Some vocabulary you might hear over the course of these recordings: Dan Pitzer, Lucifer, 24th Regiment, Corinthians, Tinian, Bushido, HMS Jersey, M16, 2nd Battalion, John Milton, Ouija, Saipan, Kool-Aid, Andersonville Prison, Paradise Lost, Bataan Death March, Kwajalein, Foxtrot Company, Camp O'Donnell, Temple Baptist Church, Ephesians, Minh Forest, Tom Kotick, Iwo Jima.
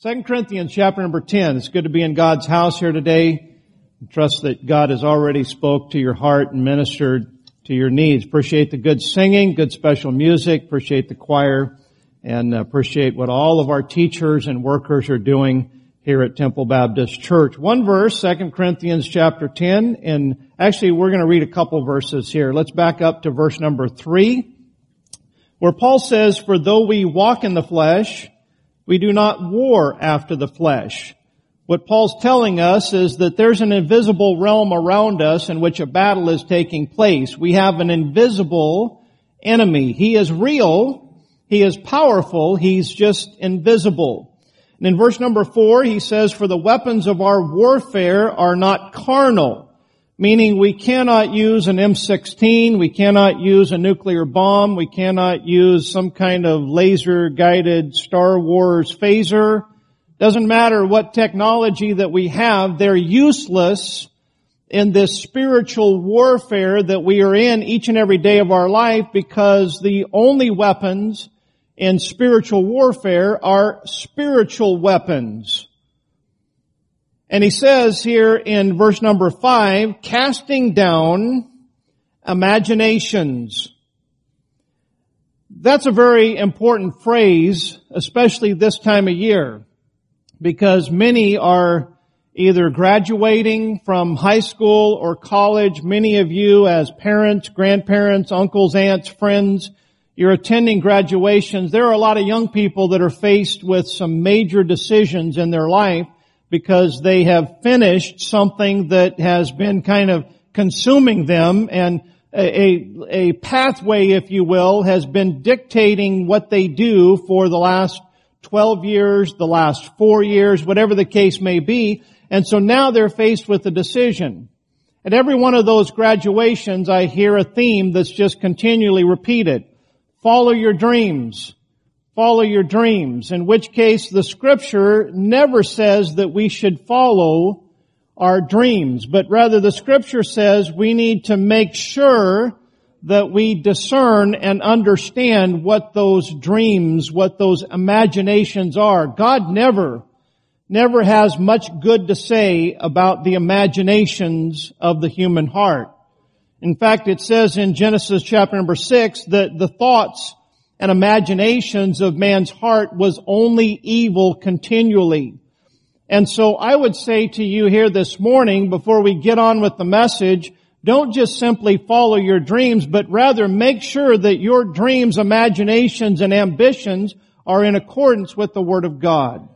2 Corinthians chapter number 10. It's good to be in God's house here today. I trust that God has already spoke to your heart and ministered to your needs. Appreciate the good singing, good special music, appreciate the choir, and appreciate what all of our teachers and workers are doing here at Temple Baptist Church. One verse, 2 Corinthians chapter 10, and actually we're going to read a couple verses here. Let's back up to verse number 3, where Paul says, "For though we walk in the flesh, we do not war after the flesh." What Paul's telling us is that there's an invisible realm around us in which a battle is taking place. We have an invisible enemy. He is real. He is powerful. He's just invisible. And in verse number 4, he says, "For the weapons of our warfare are not carnal," meaning we cannot use an M16. We cannot use a nuclear bomb. We cannot use some kind of laser-guided Star Wars phaser. Doesn't matter what technology that we have, they're useless in this spiritual warfare that we are in each and every day of our life, because the only weapons in spiritual warfare are spiritual weapons. And he says here in verse number 5, casting down imaginations. That's a very important phrase, especially this time of year, because many are either graduating from high school or college. Many of you as parents, grandparents, uncles, aunts, friends, you're attending graduations. There are a lot of young people that are faced with some major decisions in their life because they have finished something that has been kind of consuming them, and a pathway, if you will, has been dictating what they do for the last 12 years, the last 4 years, whatever the case may be. And so now they're faced with a decision. At every one of those graduations, I hear a theme that's just continually repeated. Follow your dreams. Follow your dreams. In which case, the Scripture never says that we should follow our dreams, but rather the Scripture says we need to make sure that we discern and understand what those dreams, what those imaginations are. God never has much good to say about the imaginations of the human heart. In fact, it says in Genesis chapter number 6 that the thoughts and imaginations of man's heart was only evil continually. And so I would say to you here this morning, before we get on with the message, don't just simply follow your dreams, but rather make sure that your dreams, imaginations, and ambitions are in accordance with the Word of God.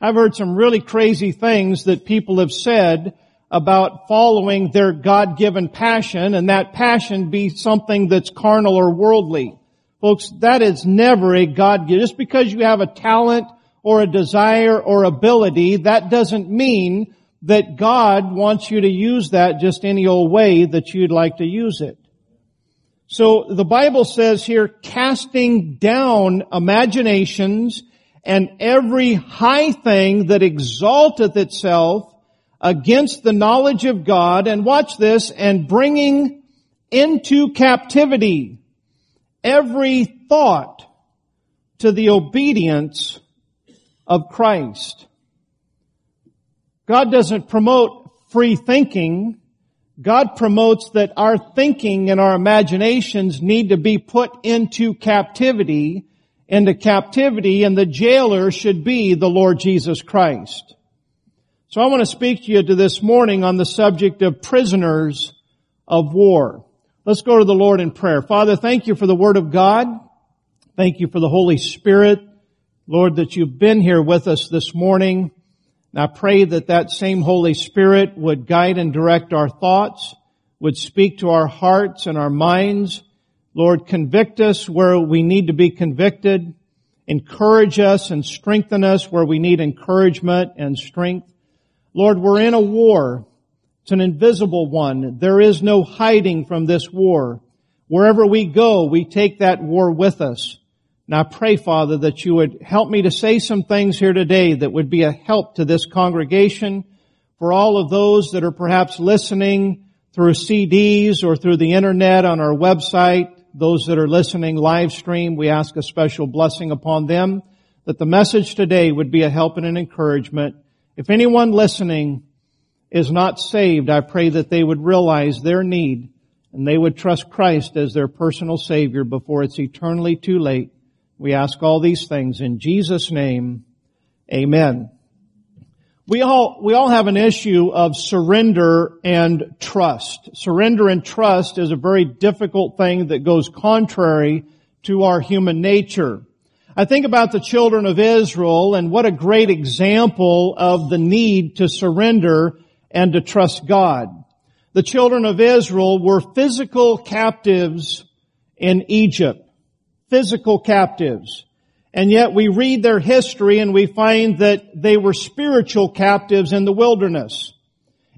I've heard some really crazy things that people have said about following their God-given passion, and that passion be something that's carnal or worldly. Folks, that is never a God-given. Just because you have a talent or a desire or ability, that doesn't mean that God wants you to use that just any old way that you'd like to use it. So the Bible says here, casting down imaginations and every high thing that exalteth itself against the knowledge of God, and watch this, and bringing into captivity every thought to the obedience of Christ. God doesn't promote free thinking. God promotes that our thinking and our imaginations need to be put into captivity, and the jailer should be the Lord Jesus Christ. So I want to speak to you this morning on the subject of prisoners of war. Let's go to the Lord in prayer. Father, thank you for the Word of God. Thank you for the Holy Spirit. Lord, that you've been here with us this morning. And I pray that that same Holy Spirit would guide and direct our thoughts, would speak to our hearts and our minds. Lord, convict us where we need to be convicted. Encourage us and strengthen us where we need encouragement and strength. Lord, we're in a war. It's an invisible one. There is no hiding from this war. Wherever we go, we take that war with us. And I pray, Father, that you would help me to say some things here today that would be a help to this congregation, for all of those that are perhaps listening through CDs or through the internet on our website, those that are listening live stream. We ask a special blessing upon them, that the message today would be a help and an encouragement. If anyone listening is not saved, I pray that they would realize their need and they would trust Christ as their personal Savior before it's eternally too late. We ask all these things in Jesus' name. Amen. We all have an issue of surrender and trust. Surrender and trust is a very difficult thing that goes contrary to our human nature. I think about the children of Israel and what a great example of the need to surrender and to trust God. The children of Israel were physical captives in Egypt. Physical captives. And yet we read their history and we find that they were spiritual captives in the wilderness.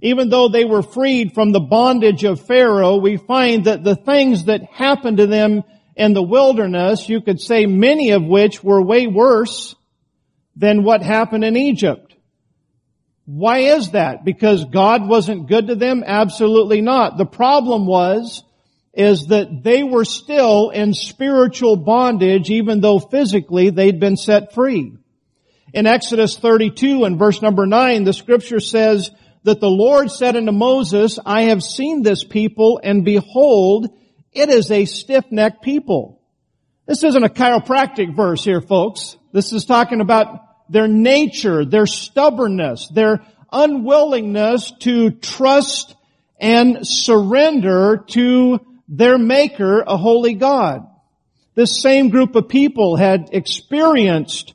Even though they were freed from the bondage of Pharaoh, we find that the things that happened to them in the wilderness, you could say many of which were way worse than what happened in Egypt. Why is that? Because God wasn't good to them? Absolutely not. The problem is that they were still in spiritual bondage even though physically they'd been set free. In Exodus 32 and verse number 9, the scripture says that the Lord said unto Moses, I have seen this people, and behold, it is a stiff-necked people. This isn't a chiropractic verse here, folks. This is talking about their nature, their stubbornness, their unwillingness to trust and surrender to their Maker, a holy God. This same group of people had experienced,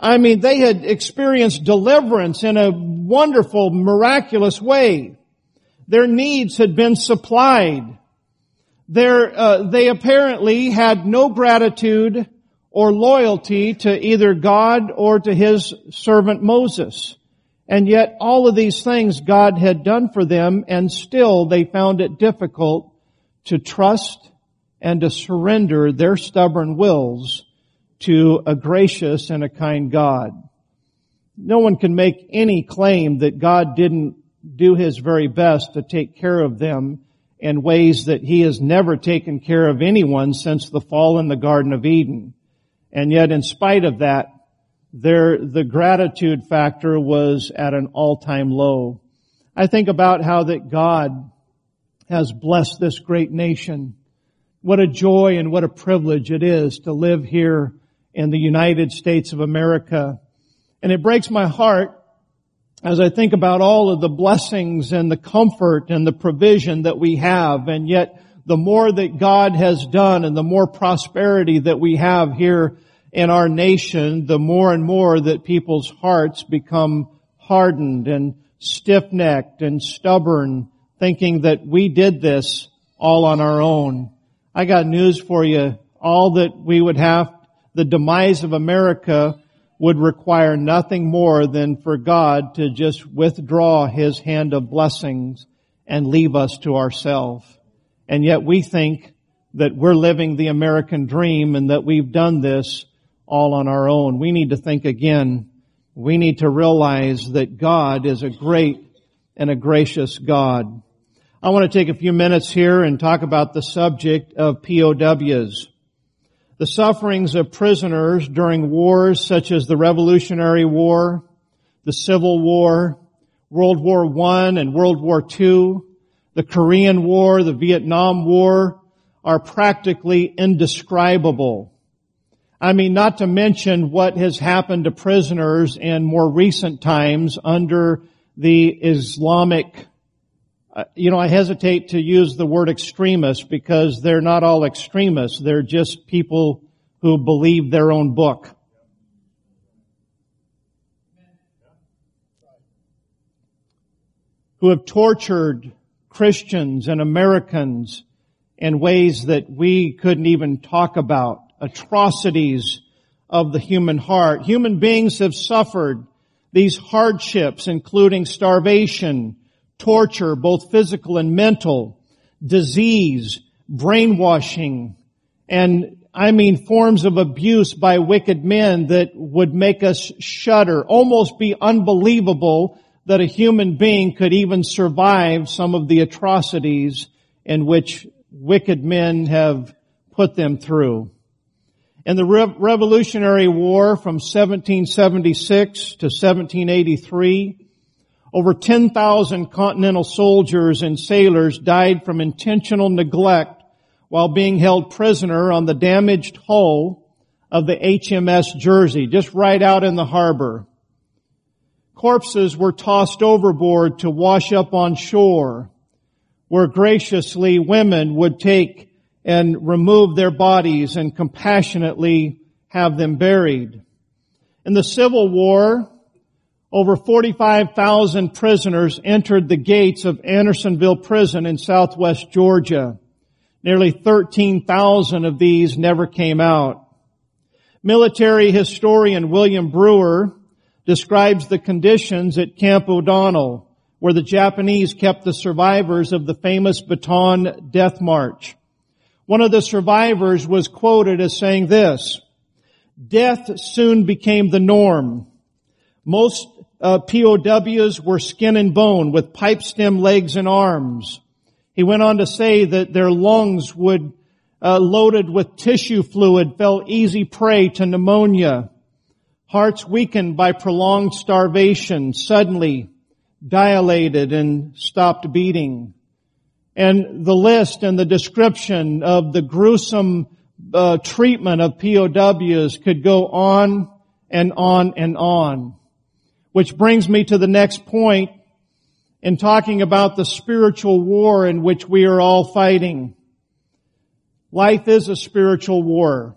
deliverance in a wonderful, miraculous way. Their needs had been supplied. They apparently had no gratitude or loyalty to either God or to His servant Moses. And yet all of these things God had done for them, and still they found it difficult to trust and to surrender their stubborn wills to a gracious and a kind God. No one can make any claim that God didn't do His very best to take care of them in ways that He has never taken care of anyone since the fall in the Garden of Eden. And yet, in spite of that, the gratitude factor was at an all-time low. I think about how that God has blessed this great nation. What a joy and what a privilege it is to live here in the United States of America. And it breaks my heart as I think about all of the blessings and the comfort and the provision that we have. And yet the more that God has done and the more prosperity that we have here in our nation, the more and more that people's hearts become hardened and stiff-necked and stubborn, thinking that we did this all on our own. I got news for you. All that we would have, the demise of America, would require nothing more than for God to just withdraw His hand of blessings and leave us to ourselves. And yet we think that we're living the American dream and that we've done this all on our own. We need to think again. We need to realize that God is a great and a gracious God. I want to take a few minutes here and talk about the subject of POWs. The sufferings of prisoners during wars such as the Revolutionary War, the Civil War, World War I and World War II, the Korean War, the Vietnam War, are practically indescribable. Not to mention what has happened to prisoners in more recent times under the Islamic, I hesitate to use the word extremist because they're not all extremists. They're just people who believe their own book. Who have tortured Christians and Americans in ways that we couldn't even talk about. Atrocities of the human heart. Human beings have suffered these hardships, including starvation, torture, both physical and mental, disease, brainwashing, and forms of abuse by wicked men that would make us shudder, almost be unbelievable that a human being could even survive some of the atrocities in which wicked men have put them through. In the Revolutionary War from 1776 to 1783, over 10,000 Continental soldiers and sailors died from intentional neglect while being held prisoner on the damaged hull of the HMS Jersey, just right out in the harbor. Corpses were tossed overboard to wash up on shore, where graciously women would take and remove their bodies and compassionately have them buried. In the Civil War, over 45,000 prisoners entered the gates of Andersonville Prison in southwest Georgia. Nearly 13,000 of these never came out. Military historian William Brewer describes the conditions at Camp O'Donnell, where the Japanese kept the survivors of the famous Bataan Death March. One of the survivors was quoted as saying this: "Death soon became the norm. Most POWs were skin and bone with pipe stem legs and arms." He went on to say that their lungs would, loaded with tissue fluid, fell easy prey to pneumonia. Hearts weakened by prolonged starvation suddenly dilated and stopped beating. And the list and the description of the gruesome treatment of POWs could go on and on and on. Which brings me to the next point in talking about the spiritual war in which we are all fighting. Life is a spiritual war.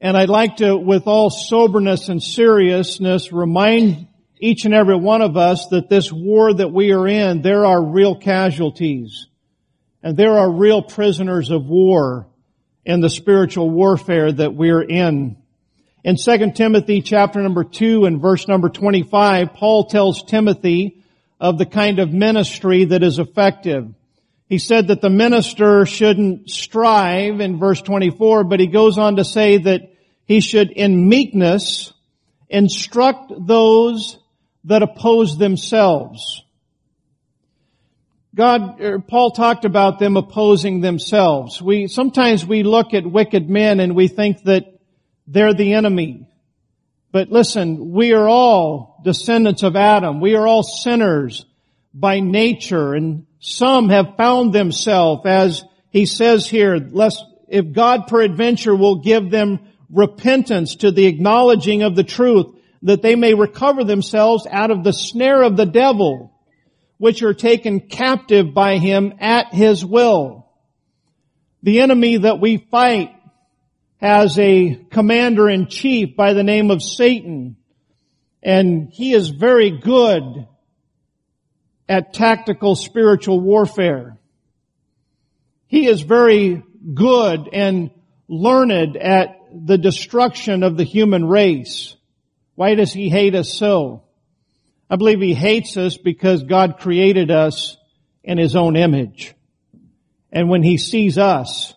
And I'd like to, with all soberness and seriousness, remind each and every one of us that this war that we are in, there are real casualties and there are real prisoners of war in the spiritual warfare that we're in. In 2 Timothy chapter number 2 and verse number 25, Paul tells Timothy of the kind of ministry that is effective. He said that the minister shouldn't strive in verse 24, but he goes on to say that he should in meekness instruct those that oppose themselves. Paul talked about them opposing themselves. Sometimes we look at wicked men and we think that they're the enemy. But listen, we are all descendants of Adam. We are all sinners by nature, and some have found themselves, as he says here, lest if God peradventure will give them repentance to the acknowledging of the truth, that they may recover themselves out of the snare of the devil, which are taken captive by him at his will. The enemy that we fight has a commander-in-chief by the name of Satan, and he is very good at tactical spiritual warfare. He is very good and learned at the destruction of the human race. Why does he hate us so? I believe he hates us because God created us in his own image. And when he sees us,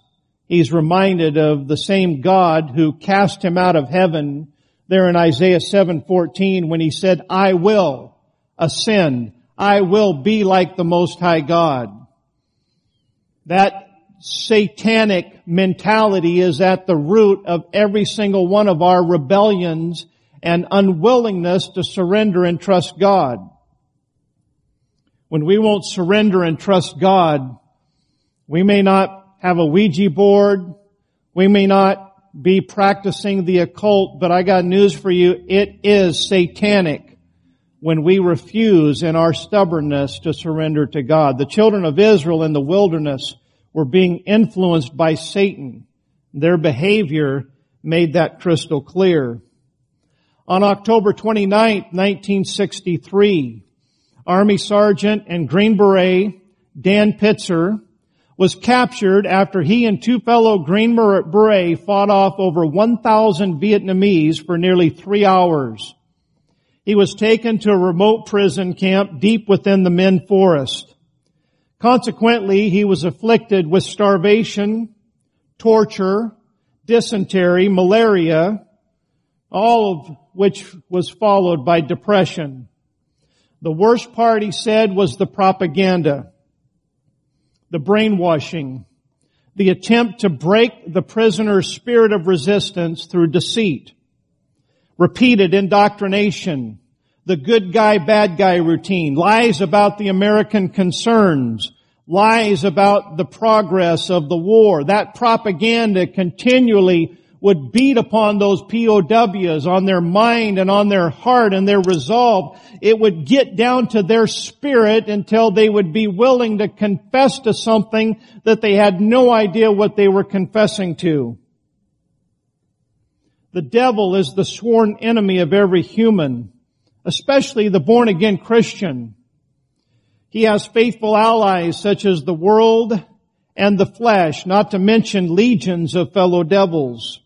he's reminded of the same God who cast him out of heaven there in Isaiah 7:14 when he said, "I will ascend. I will be like the Most High God." That satanic mentality is at the root of every single one of our rebellions and unwillingness to surrender and trust God. When we won't surrender and trust God, we may not have a Ouija board, we may not be practicing the occult, but I got news for you, it is satanic when we refuse in our stubbornness to surrender to God. The children of Israel in the wilderness were being influenced by Satan. Their behavior made that crystal clear. On October 29, 1963, Army Sergeant and Green Beret Dan Pitzer was captured after he and two fellow Green Berets fought off over 1,000 Vietnamese for nearly 3 hours. He was taken to a remote prison camp deep within the Minh Forest. Consequently, he was afflicted with starvation, torture, dysentery, malaria, all of which was followed by depression. The worst part, he said, was the propaganda, the brainwashing, the attempt to break the prisoner's spirit of resistance through deceit, repeated indoctrination, the good guy, bad guy routine, lies about the American concerns, lies about the progress of the war. That propaganda continually would beat upon those POWs, on their mind and on their heart and their resolve. It would get down to their spirit until they would be willing to confess to something that they had no idea what they were confessing to. The devil is the sworn enemy of every human, especially the born-again Christian. He has faithful allies such as the world and the flesh, not to mention legions of fellow devils.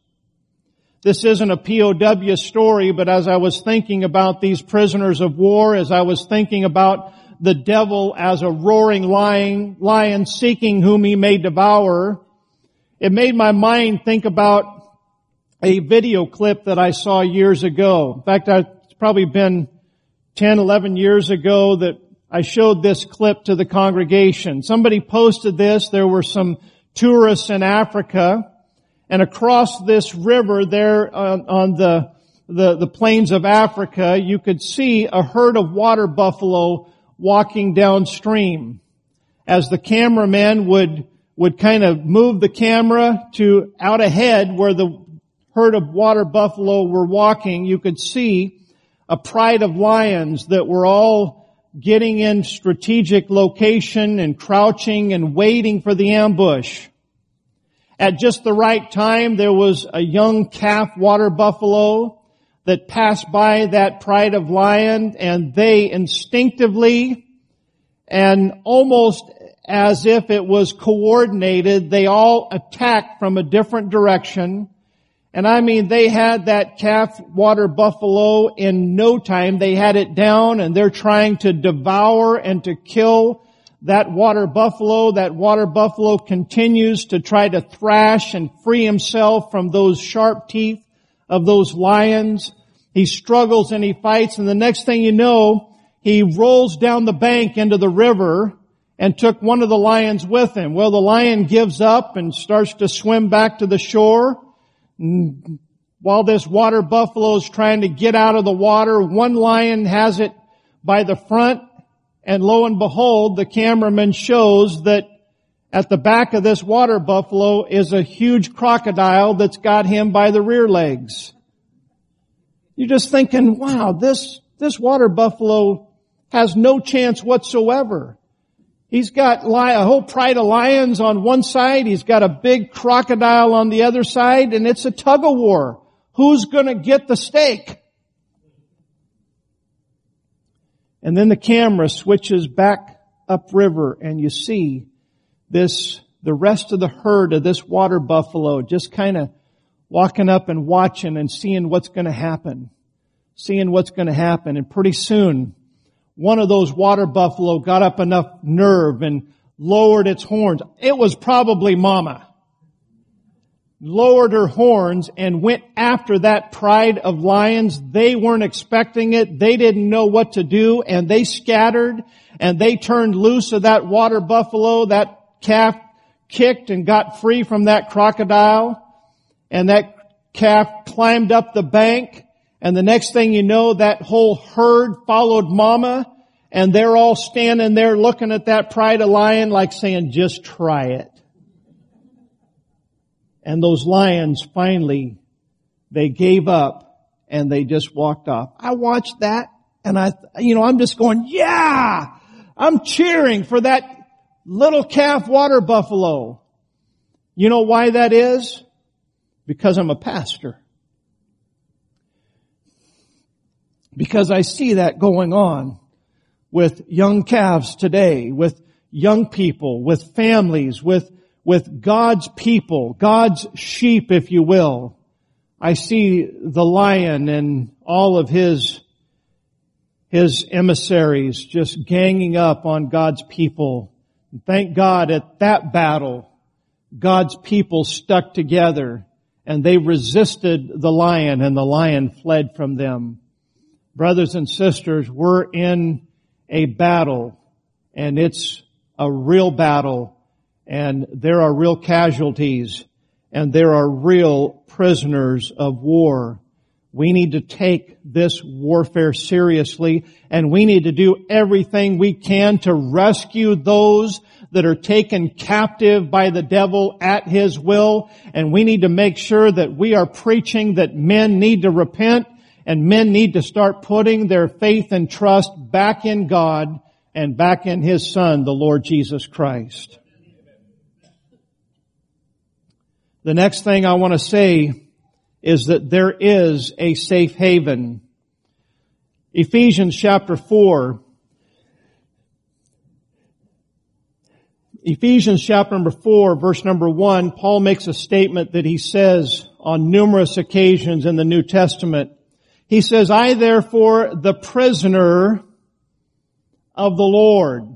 This isn't a POW story, but as I was thinking about these prisoners of war, as I was thinking about the devil as a roaring lion seeking whom he may devour, it made my mind think about a video clip that I saw years ago. In fact, it's probably been 10, 11 years ago that I showed this clip to the congregation. Somebody posted this. There were some tourists in Africa, and across this river there on the plains of Africa, you could see a herd of water buffalo walking downstream. As the cameraman would kind of move the camera to out ahead where the herd of water buffalo were walking, you could see a pride of lions that were all getting in strategic location and crouching and waiting for the ambush. At just the right time, there was a young calf water buffalo that passed by that pride of lion, and they instinctively and almost as if it was coordinated, they all attacked from a different direction. And I mean, they had that calf water buffalo in no time. They had it down, and they're trying to devour and to kill that water buffalo. That water buffalo continues to try to thrash and free himself from those sharp teeth of those lions. He struggles and he fights, and the next thing you know, he rolls down the bank into the river and took one of the lions with him. Well, the lion gives up and starts to swim back to the shore. While this water buffalo is trying to get out of the water, one lion has it by the front, and lo and behold, the cameraman shows that at the back of this water buffalo is a huge crocodile that's got him by the rear legs. You're just thinking, wow, this water buffalo has no chance whatsoever. He's got a whole pride of lions on one side. He's got a big crocodile on the other side, and it's a tug-of-war. Who's going to get the stake? And then the camera switches back upriver, and you see the rest of the herd of this water buffalo just kind of walking up and watching and seeing what's going to happen. And pretty soon, one of those water buffalo got up enough nerve and lowered its horns. It was probably Mama. Lowered her horns and went after that pride of lions. They weren't expecting it. They didn't know what to do, and they scattered, and they turned loose of that water buffalo. That calf kicked and got free from that crocodile, and that calf climbed up the bank. And the next thing you know, that whole herd followed Mama, and they're all standing there looking at that pride of lion like saying, just try it. And those lions finally, they gave up and they just walked off. I watched that, and I'm just going, yeah, I'm cheering for that little calf water buffalo. You know why that is? Because I'm a pastor. Because I see that going on with young calves today, with young people, with families, with God's people, God's sheep, if you will. I see the lion and all of his emissaries just ganging up on God's people. And thank God at that battle, God's people stuck together, and they resisted the lion, and the lion fled from them. Brothers and sisters, we're in a battle, and it's a real battle, and there are real casualties, and there are real prisoners of war. We need to take this warfare seriously, and we need to do everything we can to rescue those that are taken captive by the devil at his will. And we need to make sure that we are preaching that men need to repent and men need to start putting their faith and trust back in God and back in His Son, the Lord Jesus Christ. The next thing I want to say is that there is a safe haven. Ephesians chapter 4. Ephesians chapter number 4, verse number 1, Paul makes a statement that he says on numerous occasions in the New Testament. He says, I therefore, the prisoner of the Lord.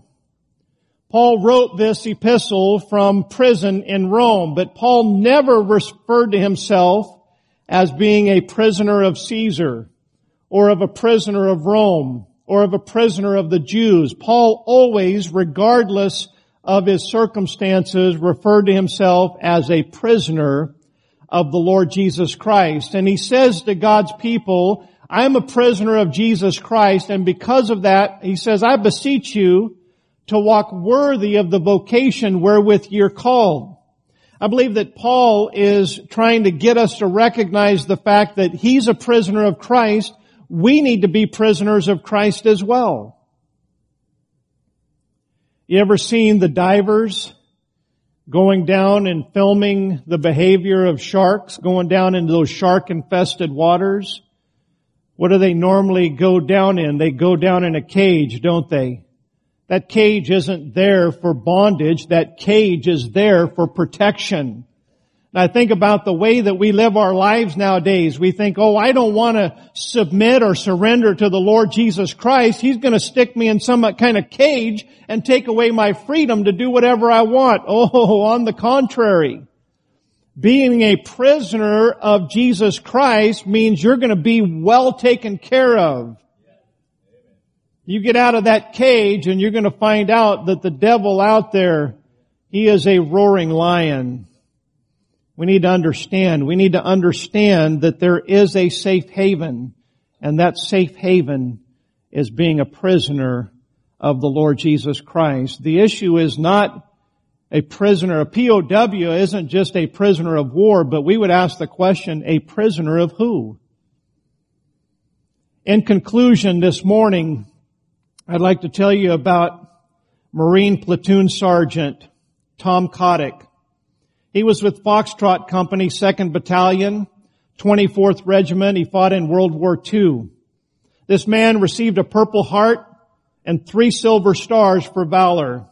Paul wrote this epistle from prison in Rome, but Paul never referred to himself as being a prisoner of Caesar or of a prisoner of Rome or of a prisoner of the Jews. Paul always, regardless of his circumstances, referred to himself as a prisoner of the Lord Jesus Christ. And he says to God's people, I am a prisoner of Jesus Christ, and because of that, he says, I beseech you to walk worthy of the vocation wherewith you're called. I believe that Paul is trying to get us to recognize the fact that he's a prisoner of Christ. We need to be prisoners of Christ as well. You ever seen the divers going down and filming the behavior of sharks, going down into those shark-infested waters? What do they normally go down in? They go down in a cage, don't they? That cage isn't there for bondage. That cage is there for protection. And I think about the way that we live our lives nowadays. We think, oh, I don't want to submit or surrender to the Lord Jesus Christ. He's going to stick me in some kind of cage and take away my freedom to do whatever I want. Oh, on the contrary. Being a prisoner of Jesus Christ means you're going to be well taken care of. You get out of that cage and you're going to find out that the devil out there, he is a roaring lion. We need to understand. We need to understand that there is a safe haven, and that safe haven is being a prisoner of the Lord Jesus Christ. The issue is not a prisoner. A POW isn't just a prisoner of war, but we would ask the question, a prisoner of who? In conclusion this morning, I'd like to tell you about Marine Platoon Sergeant Tom Kotick. He was with Foxtrot Company, 2nd Battalion, 24th Regiment. He fought in World War II. This man received a Purple Heart and 3 Silver Stars for valor.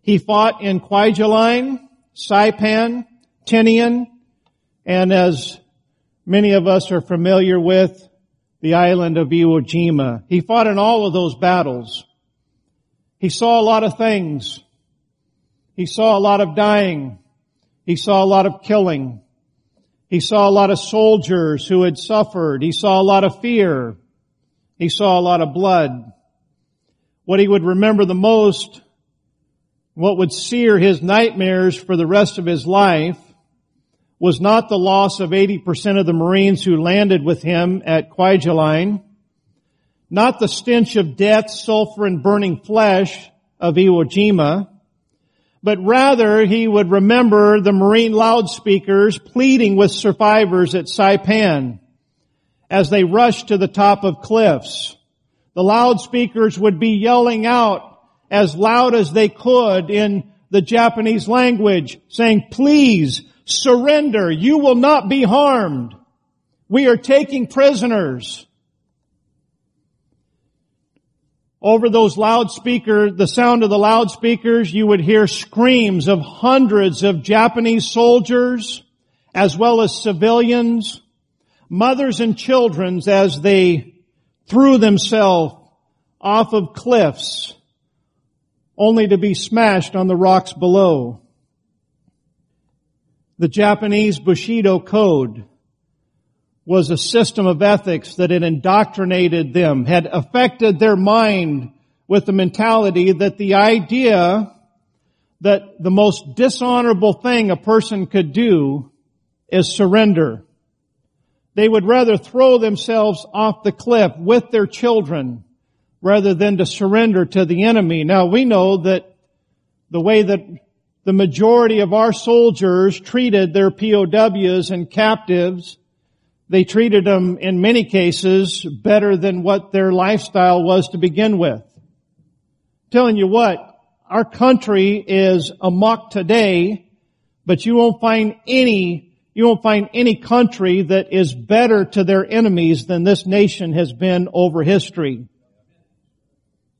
He fought in Kwajalein, Saipan, Tinian, and as many of us are familiar with, the island of Iwo Jima. He fought in all of those battles. He saw a lot of things. He saw a lot of dying. He saw a lot of killing. He saw a lot of soldiers who had suffered. He saw a lot of fear. He saw a lot of blood. What he would remember the most, what would sear his nightmares for the rest of his life, was not the loss of 80% of the Marines who landed with him at Kwajalein, not the stench of death, sulfur, and burning flesh of Iwo Jima, but rather he would remember the Marine loudspeakers pleading with survivors at Saipan as they rushed to the top of cliffs. The loudspeakers would be yelling out as loud as they could in the Japanese language, saying, please, surrender. You will not be harmed. We are taking prisoners. Over those loudspeakers, the sound of the loudspeakers, you would hear screams of hundreds of Japanese soldiers as well as civilians, mothers and children as they threw themselves off of cliffs only to be smashed on the rocks below. The Japanese Bushido Code was a system of ethics that had indoctrinated them, had affected their mind with the mentality that the idea that the most dishonorable thing a person could do is surrender. They would rather throw themselves off the cliff with their children rather than to surrender to the enemy. Now, we know that the way that the majority of our soldiers treated their POWs and captives, they treated them in many cases better than what their lifestyle was to begin with. I'm telling you what, our country is amok today, but you won't find any country that is better to their enemies than this nation has been over history.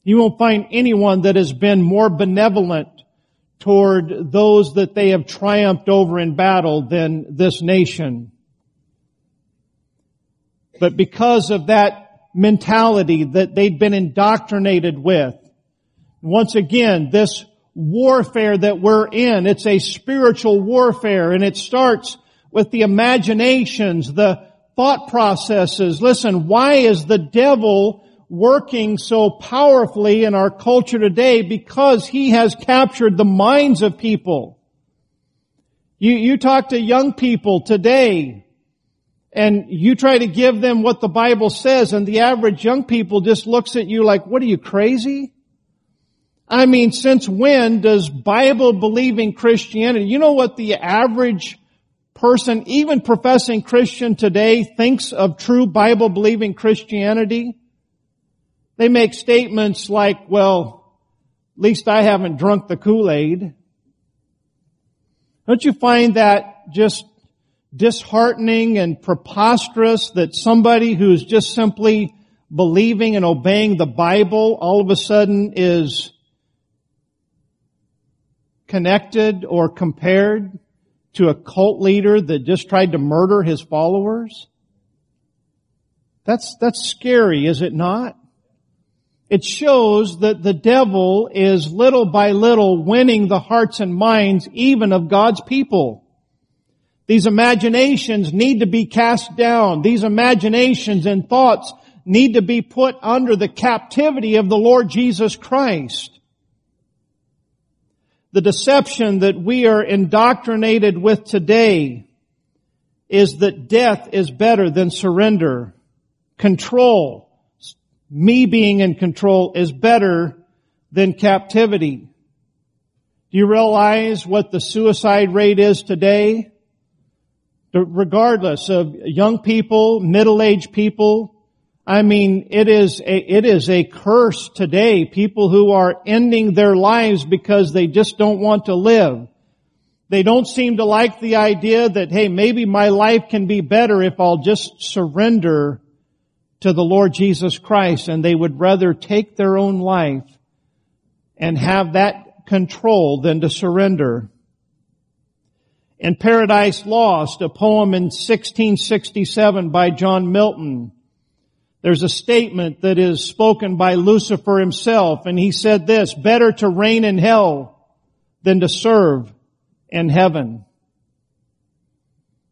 You won't find anyone that has been more benevolent toward those that they have triumphed over in battle than this nation. But because of that mentality that they've been indoctrinated with, once again, this warfare that we're in, it's a spiritual warfare, and it starts with the imaginations, the thought processes. Listen, why is the devil working so powerfully in our culture today? Because he has captured the minds of people. You talk to young people today, and you try to give them what the Bible says, and the average young people just looks at you like, what are you, crazy? I mean, since when does Bible-believing Christianity... You know what the average person, even professing Christian today, thinks of true Bible-believing Christianity? They make statements like, well, at least I haven't drunk the Kool-Aid. Don't you find that just disheartening and preposterous that somebody who's just simply believing and obeying the Bible all of a sudden is connected or compared to a cult leader that just tried to murder his followers? That's scary, is it not? It shows that the devil is little by little winning the hearts and minds even of God's people. These imaginations need to be cast down. These imaginations and thoughts need to be put under the captivity of the Lord Jesus Christ. The deception that we are indoctrinated with today is that death is better than surrender. Control, me being in control, is better than captivity. Do you realize what the suicide rate is today? Regardless of young people, middle-aged people, I mean, it is a curse today. People who are ending their lives because they just don't want to live. They don't seem to like the idea that, hey, maybe my life can be better if I'll just surrender to the Lord Jesus Christ. And they would rather take their own life and have that control than to surrender. In Paradise Lost, a poem in 1667 by John Milton, there's a statement that is spoken by Lucifer himself, and he said this: better to reign in hell than to serve in heaven.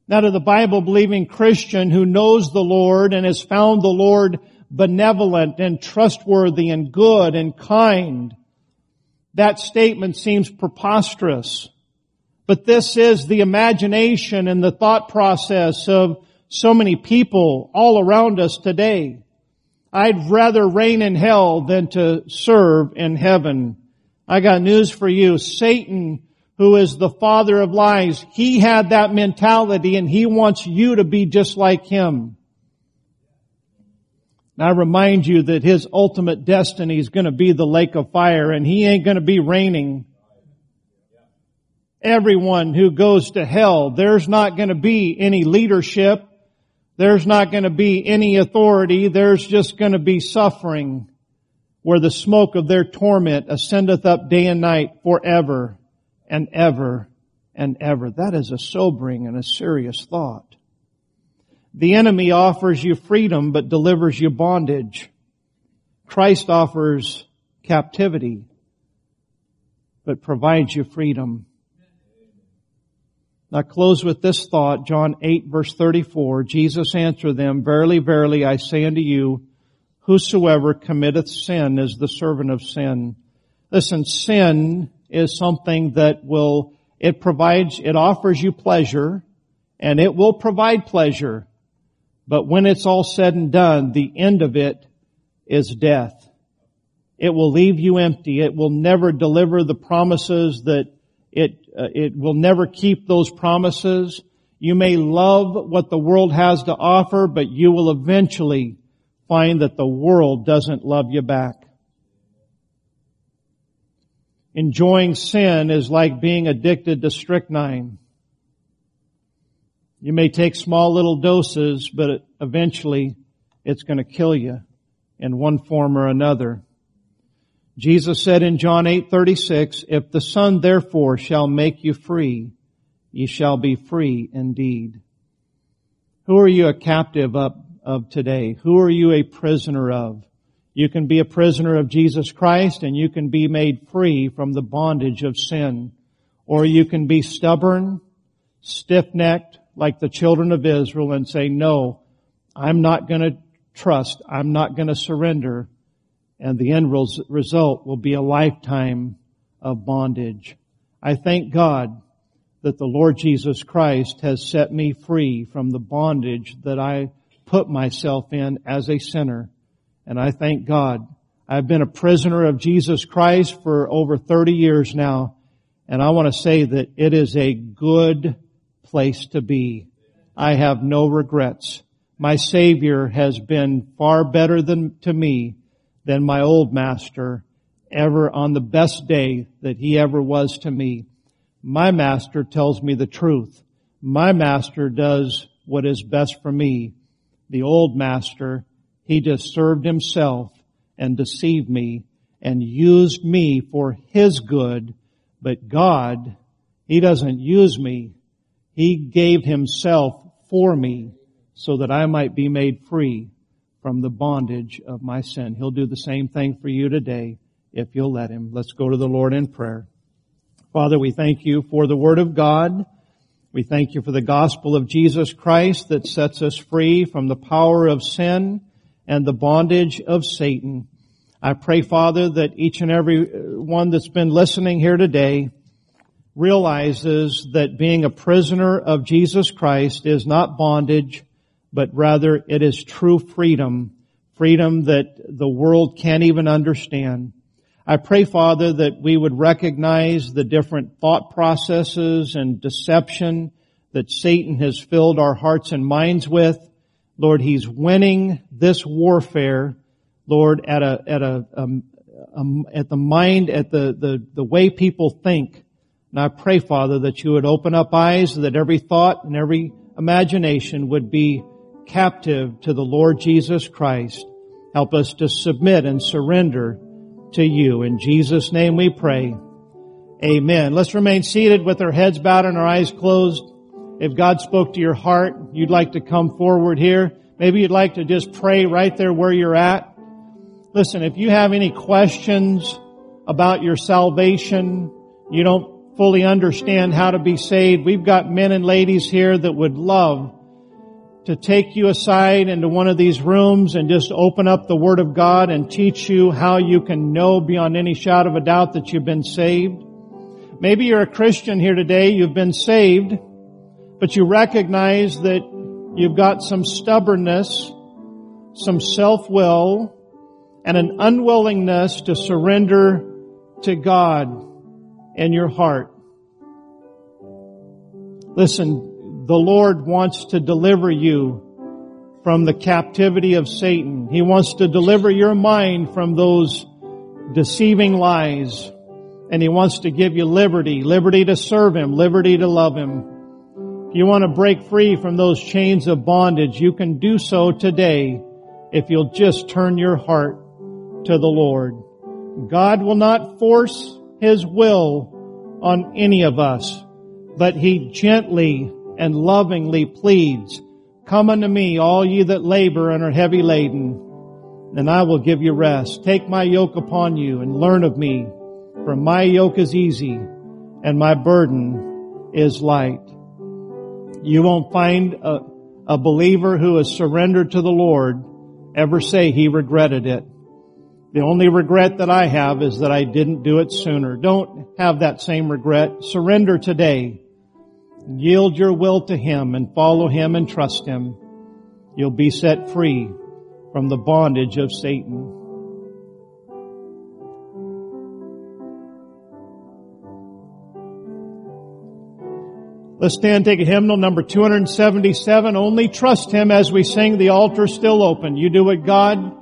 Now, to the Bible-believing Christian who knows the Lord and has found the Lord benevolent and trustworthy and good and kind, that statement seems preposterous. But this is the imagination and the thought process of so many people all around us today. I'd rather reign in hell than to serve in heaven. I got news for you. Satan, who is the father of lies, he had that mentality, and he wants you to be just like him. And I remind you that his ultimate destiny is going to be the lake of fire, and he ain't going to be reigning. Everyone who goes to hell, there's not going to be any leadership. There's not going to be any authority. There's just going to be suffering, where the smoke of their torment ascendeth up day and night forever and ever and ever. That is a sobering and a serious thought. The enemy offers you freedom but delivers you bondage. Christ offers captivity but provides you freedom. Now close with this thought, John 8, verse 34. Jesus answered them, verily, verily, I say unto you, whosoever committeth sin is the servant of sin. Listen, sin is something that will, it offers you pleasure, and it will provide pleasure. But when it's all said and done, the end of it is death. It will leave you empty. It will never deliver the promises that it will never keep those promises. You may love what the world has to offer, but you will eventually find that the world doesn't love you back. Enjoying sin is like being addicted to strychnine. You may take small little doses, but eventually it's going to kill you in one form or another. Jesus said in John 8:36, "If the Son therefore shall make you free, ye shall be free indeed." Who are you a captive of today? Who are you a prisoner of? You can be a prisoner of Jesus Christ, and you can be made free from the bondage of sin. Or you can be stubborn, stiff-necked, like the children of Israel, and say, "No, I'm not going to trust. I'm not going to surrender." And the end result will be a lifetime of bondage. I thank God that the Lord Jesus Christ has set me free from the bondage that I put myself in as a sinner. And I thank God. I've been a prisoner of Jesus Christ for over 30 years now. And I want to say that it is a good place to be. I have no regrets. My Savior has been far better to me than my old master ever on the best day that he ever was to me. My master tells me the truth. My master does what is best for me. The old master, he just served himself and deceived me and used me for his good. But God, he doesn't use me. He gave himself for me so that I might be made free from the bondage of my sin. He'll do the same thing for you today if you'll let him. Let's go to the Lord in prayer. Father, we thank you for the Word of God. We thank you for the gospel of Jesus Christ that sets us free from the power of sin and the bondage of Satan. I pray, Father, that each and every one that's been listening here today realizes that being a prisoner of Jesus Christ is not bondage, but rather it is true freedom, freedom that the world can't even understand. I pray, Father, that we would recognize the different thought processes and deception that Satan has filled our hearts and minds with. Lord, he's winning this warfare, Lord, at the mind, at the way people think. And I pray, Father, that you would open up eyes, that every thought and every imagination would be captive to the Lord Jesus Christ. Help us to submit and surrender to you. In Jesus' name we pray. Amen. Let's remain seated with our heads bowed and our eyes closed. If God spoke to your heart, you'd like to come forward here. Maybe you'd like to just pray right there where you're at. Listen, if you have any questions about your salvation, you don't fully understand how to be saved, we've got men and ladies here that would love to take you aside into one of these rooms and just open up the Word of God and teach you how you can know beyond any shadow of a doubt that you've been saved. Maybe you're a Christian here today, you've been saved, but you recognize that you've got some stubbornness, some self-will, and an unwillingness to surrender to God in your heart. Listen, the Lord wants to deliver you from the captivity of Satan. He wants to deliver your mind from those deceiving lies. And He wants to give you liberty, liberty to serve Him, liberty to love Him. If you want to break free from those chains of bondage, you can do so today if you'll just turn your heart to the Lord. God will not force His will on any of us, but He gently and lovingly pleads, "Come unto me, all ye that labor and are heavy laden, and I will give you rest. Take my yoke upon you and learn of me, for my yoke is easy and my burden is light." You won't find a believer who has surrendered to the Lord ever say he regretted it. The only regret that I have is that I didn't do it sooner. Don't have that same regret. Surrender today. Yield your will to Him and follow Him and trust Him. You'll be set free from the bondage of Satan. Let's stand and take a hymnal, number 277, Only Trust Him, as we sing. The altar's still open. You do what God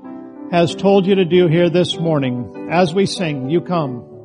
has told you to do here this morning. As we sing, you come.